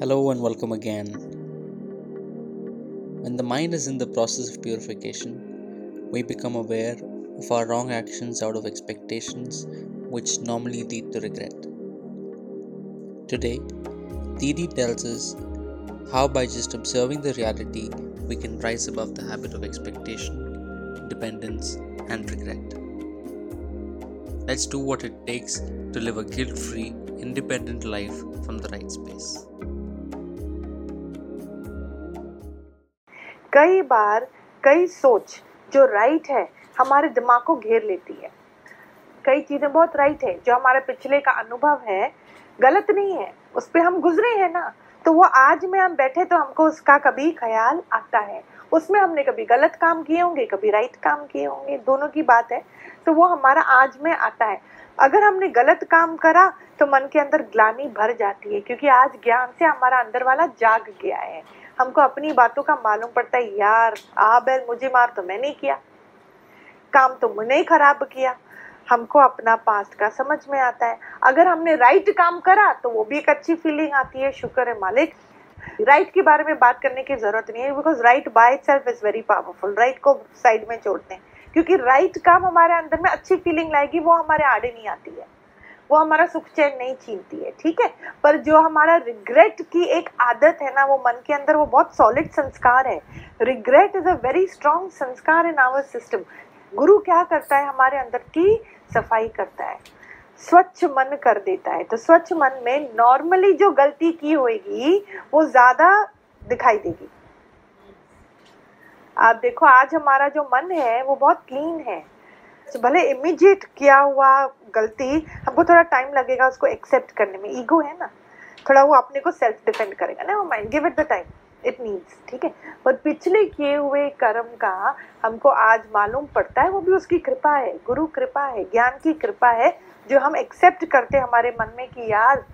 Hello and welcome again. When the mind is in the process of purification, we become aware of our wrong actions out of expectations which normally lead to regret. Today, Didi tells us how by just observing the reality, we can rise above the habit of expectation, dependence and regret. Let's do what it takes to live a guilt-free, independent life from the right space. कई बार कई सोच जो right है हमारे दिमाग को घेर लेती है। कई चीजें बहुत राइट है जो हमारे पिछले का अनुभव है, गलत नहीं है, उस पर हम गुजरे हैं ना, तो वो आज में हम बैठे तो हमको उसका कभी ख्याल आता है। उसमें हमने कभी गलत काम किए होंगे, कभी राइट काम किए होंगे, दोनों की बात है, तो वो हमारा आज में आता है। अगर हमने गलत काम करा तो मन के अंदर ग्लानि भर जाती है, क्योंकि आज ज्ञान से हमारा अंदर वाला जाग गया है। हमको अपनी बातों का मालूम पड़ता है, यार आ बैल मुझे मार, तो मैंने किया काम, तो मैंने खराब किया। हमको अपना पास्ट का समझ में आता है। अगर हमने राइट काम करा तो वो भी एक अच्छी फीलिंग आती है, शुक्र है मालिक। राइट के बारे में बात करने की जरूरत नहीं है, because right by itself is very powerful. Right को साइड में छोड़ते हैं, क्योंकि राइट काम हमारे अंदर में अच्छी फीलिंग लाएगी, वो हमारे आड़े नहीं आती है, वो हमारा सुख चैन नहीं छीनती है, ठीक है। पर जो हमारा रिग्रेट की एक आदत है ना, वो मन के अंदर वो बहुत सॉलिड संस्कार है। Regret is a very strong sanskar in our system. गुरु क्या करता है, हमारे अंदर की सफाई करता है, स्वच्छ मन कर देता है। तो स्वच्छ मन में नॉर्मली जो गलती की होगी वो ज्यादा दिखाई देगी। आप देखो आज हमारा जो मन है वो बहुत क्लीन है। भले इमीडिएट किया हुआ गलती हमको थोड़ा टाइम लगेगा उसको एक्सेप्ट करने में, ईगो है ना, थोड़ा वो अपने को सेल्फ डिफेंड करेगा ना, वो mind give it the time it needs, ठीक है। और पिछले किए हुए कर्म का हमको आज मालूम पड़ता है, वो भी उसकी कृपा है, गुरु कृपा है, ज्ञान की कृपा है, जो हम एक्सेप्ट करते हमारे मन में कि यार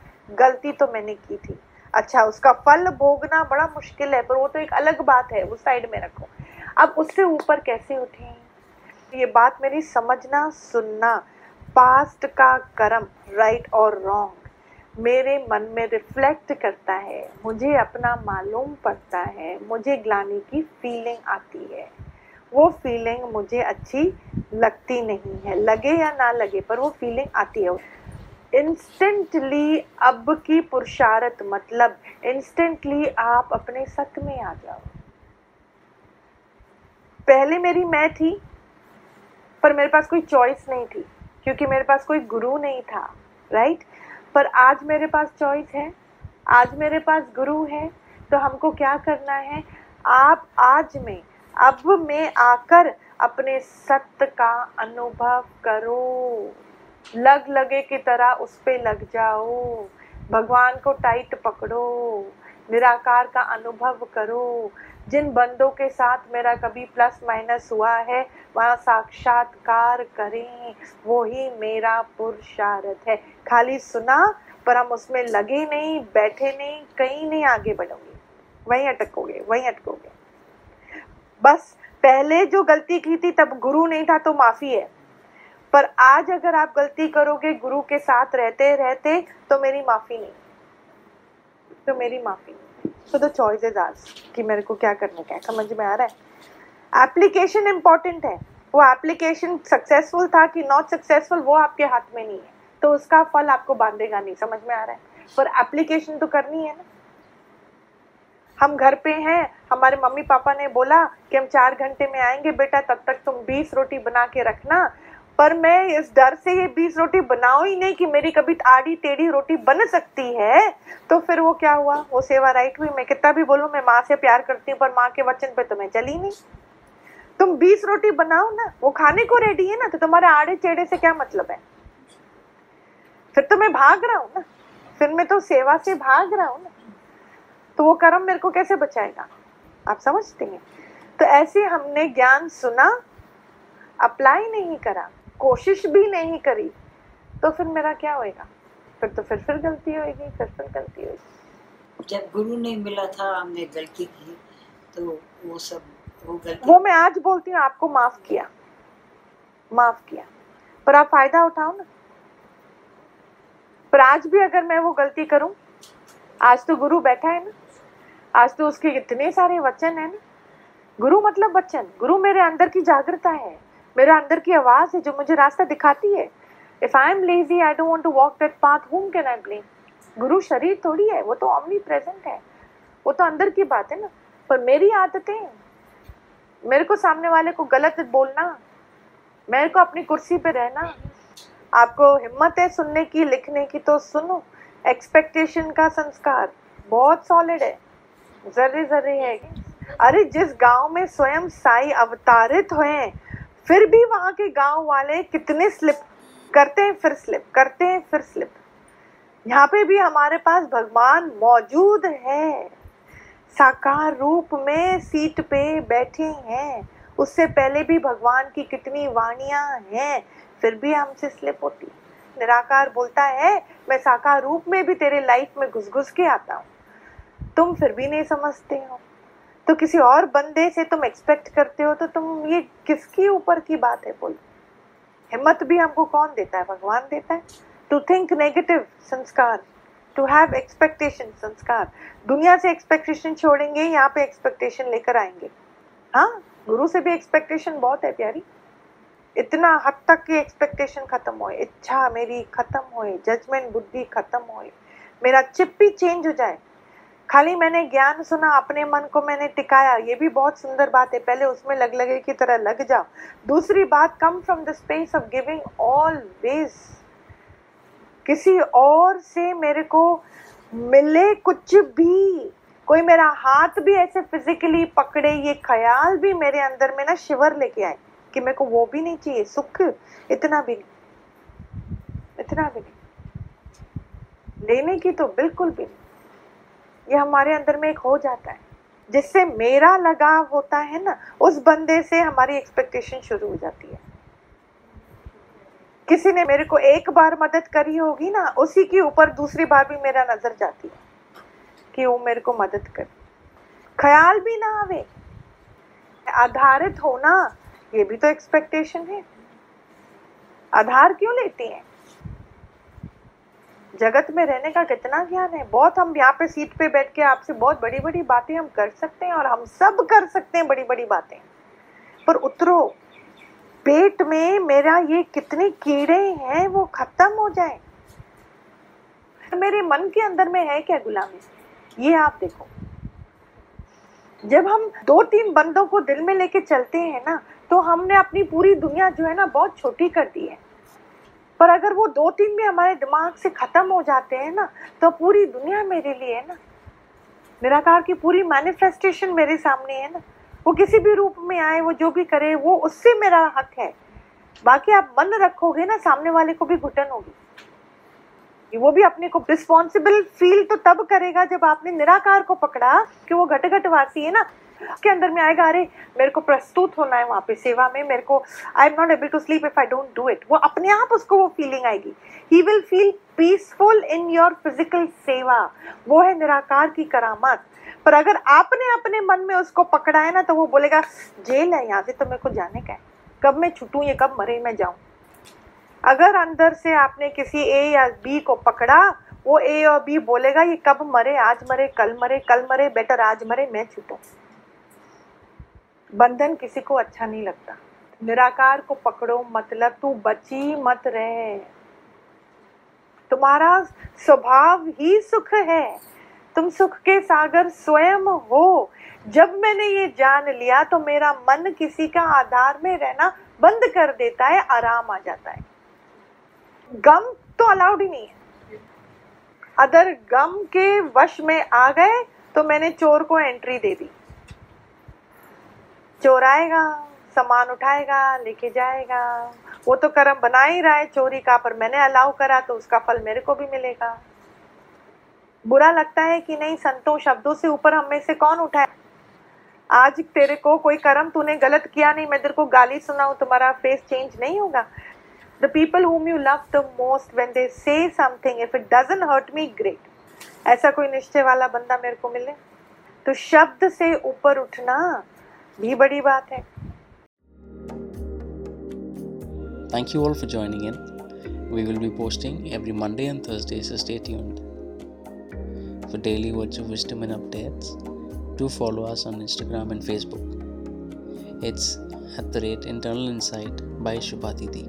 गलती तो मैंने की थी। अच्छा, उसका फल भोगना बड़ा मुश्किल है, पर वो तो एक अलग बात है, वो साइड में रखो। अब उससे ऊपर कैसे उठें, ये बात मेरी समझना सुनना। पास्ट का कर्म राइट और रॉन्ग मेरे मन में रिफ्लेक्ट करता है, मुझे अपना मालूम पड़ता है, मुझे ग्लानि की फीलिंग आती है। वो फीलिंग मुझे अच्छी लगती नहीं है, लगे या ना लगे, पर वो फीलिंग आती है। इंस्टेंटली अब की पुरुषार्थ, मतलब इंस्टेंटली आप अपने सत्य में आ जाओ। पहले मेरी मैं थी, पर मेरे पास कोई चॉइस नहीं थी, क्योंकि मेरे पास कोई गुरु नहीं था, राइट। पर आज मेरे पास चॉइस है, आज मेरे पास गुरु है, तो हमको क्या करना है। आप आज में, अब में आकर अपने सत्य का अनुभव करो, लग लगे की तरह उस पे लग जाओ, भगवान को टाइट पकड़ो, निराकार का अनुभव करो। जिन बंदों के साथ मेरा कभी प्लस माइनस हुआ है, वहाँ साक्षात्कार करें, वो ही मेरा पुरुषार्थ है। खाली सुना पर हम उसमें लगे नहीं, बैठे नहीं, कहीं नहीं आगे बढ़ोगे, वहीं अटकोगे। बस पहले जो गलती की थी तब गुरु नहीं था तो माफी है, पर आज अगर आप गलती करोगे गुरु के साथ रहते रहते, तो मेरी माफी नहीं। तो द चॉइस इज आवर्स कि मेरे को क्या करने का है, समझ में आ रहा है। एप्लीकेशन इम्पॉर्टेंट है, वो एप्लीकेशन सक्सेसफुल था कि नॉट सक्सेसफुल वो आपके हाथ में नहीं है, तो उसका फल आपको बांधेगा नहीं, समझ में आ रहा है। पर एप्लीकेशन तो करनी है ना। हम घर पे हैं, हमारे मम्मी पापा ने बोला कि हम 4 घंटे में आएंगे बेटा, तब तक तुम 20 रोटी बना के रखना, पर मैं इस डर से ये 20 रोटी बनाऊं ही नहीं कि मेरी कभी आड़ी टेढ़ी रोटी बन सकती है, तो फिर वो क्या हुआ, वो सेवा राइट हुई। मैं कितना भी बोलूं मैं माँ से प्यार करती हूँ, पर माँ के वचन पे तो मैं चली नहीं। तुम 20 रोटी बनाओ ना, वो खाने को रेडी है ना, तो तुम्हारे आड़े टेढ़े से क्या मतलब है, फिर तो मैं भाग रहा हूँ ना, फिर मैं तो सेवा से भाग रहा हूँ ना, तो वो कर्म मेरे को कैसे बचाएगा, आप समझते हैं। तो ऐसे हमने ज्ञान सुना, अप्लाई नहीं करा, कोशिश भी नहीं करी, तो फिर मेरा क्या होएगा, फिर गलती होएगी। जब गुरु नहीं मिला था हमने गलती की, तो वो सब वो गलती, वो मैं आज बोलती हूँ आपको माफ किया, पर आप फायदा उठाओ ना। पर आज भी अगर मैं वो गलती करूँ, आज तो गुरु बैठा है ना, आज तो उसके इतने सारे वचन है ना। गुरु मतलब वचन, गुरु मेरे अंदर की जागृता है, मेरे अंदर की आवाज़ है जो मुझे रास्ता दिखाती है। If I am lazy, I don't want to walk that path, whom can I blame. गुरु शरीर थोड़ी है, वो तो ओमनी प्रेजेंट है, वो तो अंदर की बात है ना। पर मेरी आदतें, मेरे को सामने वाले को गलत बोलना, मेरे को अपनी कुर्सी पे रहना। आपको हिम्मत है सुनने की, लिखने की, तो सुनो। एक्सपेक्टेशन का संस्कार बहुत सॉलिड है, जर्रे जर्रे है। अरे जिस गांव में स्वयं साई अवतारित हुए, फिर भी वहाँ के गांव वाले कितने स्लिप करते हैं, फिर स्लिप करते हैं, फिर स्लिप। यहाँ पे भी हमारे पास भगवान मौजूद है, साकार रूप में सीट पे बैठे हैं। उससे पहले भी भगवान की कितनी वाणियाँ हैं, फिर भी हमसे स्लिप होती। निराकार बोलता है मैं साकार रूप में भी तेरे लाइफ में घुस घुस के आता हूँ, तुम फिर भी नहीं समझते हो। तो किसी और बंदे से तुम एक्सपेक्ट करते हो, तो तुम ये किसकी ऊपर की बात है बोलो। हिम्मत भी हमको कौन देता है? भगवान देता है। टू थिंक नेगेटिव संस्कार, टू हैव एक्सपेक्टेशन संस्कार। दुनिया से एक्सपेक्टेशन छोड़ेंगे, यहाँ पे एक्सपेक्टेशन लेकर आएंगे। हाँ, गुरु से भी एक्सपेक्टेशन बहुत है प्यारी। इतना हद तक कि एक्सपेक्टेशन खत्म होए, इच्छा मेरी खत्म होए, जजमेंट बुद्धि खत्म होए, मेरा चिप भी चेंज हो जाए। खाली मैंने ज्ञान सुना, अपने मन को मैंने टिकाया, ये भी बहुत सुंदर बात है। पहले उसमें लग लगे की तरह लग जाओ। दूसरी बात, come from the space of giving always. किसी और से मेरे को मिले कुछ भी, कोई मेरा हाथ भी ऐसे फिजिकली पकड़े, ये ख्याल भी मेरे अंदर में ना शिवर लेके आए कि मेरे को वो भी नहीं चाहिए, सुख इतना भी नहीं, इतना भी नहीं, लेने की तो बिल्कुल भी नहीं। ये हमारे अंदर में एक हो जाता है। जिससे मेरा लगाव होता है ना, उस बंदे से हमारी एक्सपेक्टेशन शुरू हो जाती है। किसी ने मेरे को एक बार मदद करी होगी ना, उसी के ऊपर दूसरी बार भी मेरा नजर जाती है कि वो मेरे को मदद करे। ख्याल भी ना आवे, आधारित होना, ये भी तो एक्सपेक्टेशन है। आधार क्यों लेती है? जगत में रहने का कितना ज्ञान है। बहुत हम यहाँ पे सीट पे बैठ के आपसे बहुत बड़ी बड़ी बातें हम कर सकते हैं, और हम सब कर सकते हैं बड़ी बड़ी बातें। पर उतरो, पेट में मेरा ये कितने कीड़े हैं वो खत्म हो जाए। मेरे मन के अंदर में है क्या गुलामी, ये आप देखो। जब हम 2-3 बंदों को दिल में लेके चलते हैं ना, तो हमने अपनी पूरी दुनिया जो है ना बहुत छोटी कर दी है। पर अगर वो 2-3 भी हमारे दिमाग से खत्म हो जाते हैं ना, तो पूरी दुनिया मेरे लिए है ना। निराकार की पूरी मैनिफेस्टेशन मेरे सामने है ना। वो किसी भी रूप में आए, वो जो भी करे, वो उससे मेरा हक है। बाकी आप मन रखोगे ना, सामने वाले को भी घुटन होगी, वो भी अपने को रिस्पॉन्सिबल फील तो तब करेगा जब आपने निराकार को पकड़ा कि वो घट घट वासी है ना, उसके अंदर में आएगा। अरे मेरे को प्रस्तुत होना है वहाँ पे सेवा में, मेरे को I am not able to sleep if I don't do it. वो अपने आप उसको वो फीलिंग आएगी। He will feel peaceful in your physical seva. वो है निराकार की करामात। पर अगर आपने अपने मन में उसको पकड़ा है ना, तो वो बोलेगा जेल है, यहाँ से तो मेरे को जाने का है, कब मैं छूटूँ, ये कब मरे मैं जाऊँ। अगर अंदर से आपने किसी ए या बी को पकड़ा, वो ए और बी बोलेगा ये कब मरे, आज मरे, कल मरे, कल मरे, बेटर आज मरे, मैं छूटूं। बंधन किसी को अच्छा नहीं लगता। निराकार को पकड़ो, मतलब तू बची मत रहे। तुम्हारा स्वभाव ही सुख है, तुम सुख के सागर स्वयं हो। जब मैंने ये जान लिया, तो मेरा मन किसी का आधार में रहना बंद कर देता है, आराम आ जाता है। गम तो अलाउड ही नहीं है। अगर गम के वश में आ गए, तो मैंने चोर को एंट्री दे दी। चोर आएगा, सामान उठाएगा, लेके जाएगा। वो तो कर्म बना ही रहा है चोरी का, पर मैंने अलाउ करा तो उसका फल मेरे को भी मिलेगा। बुरा लगता है कि नहीं? संतों शब्दों से ऊपर हम में से कौन उठाए? आज तेरे को कोई कर्म तूने गलत किया नहीं, मैं तेरे को गाली सुनाऊं, तुम्हारा फेस चेंज नहीं होगा। The people whom you love the most, when they say something, if it doesn't hurt me, great. ऐसा कोई निश्चय वाला बंदा मेरे को मिले। तो शब्द से ऊपर उठना भी बड़ी बात है। Thank you all for joining in. We will be posting every Monday and Thursday, so stay tuned. for daily words of wisdom and updates, do follow us on Instagram and Facebook. It's @internalinsight by Shubhadi.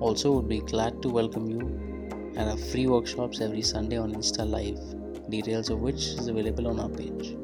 Also, would be glad to welcome you at our free workshops every Sunday on Insta Live, details of which is available on our page.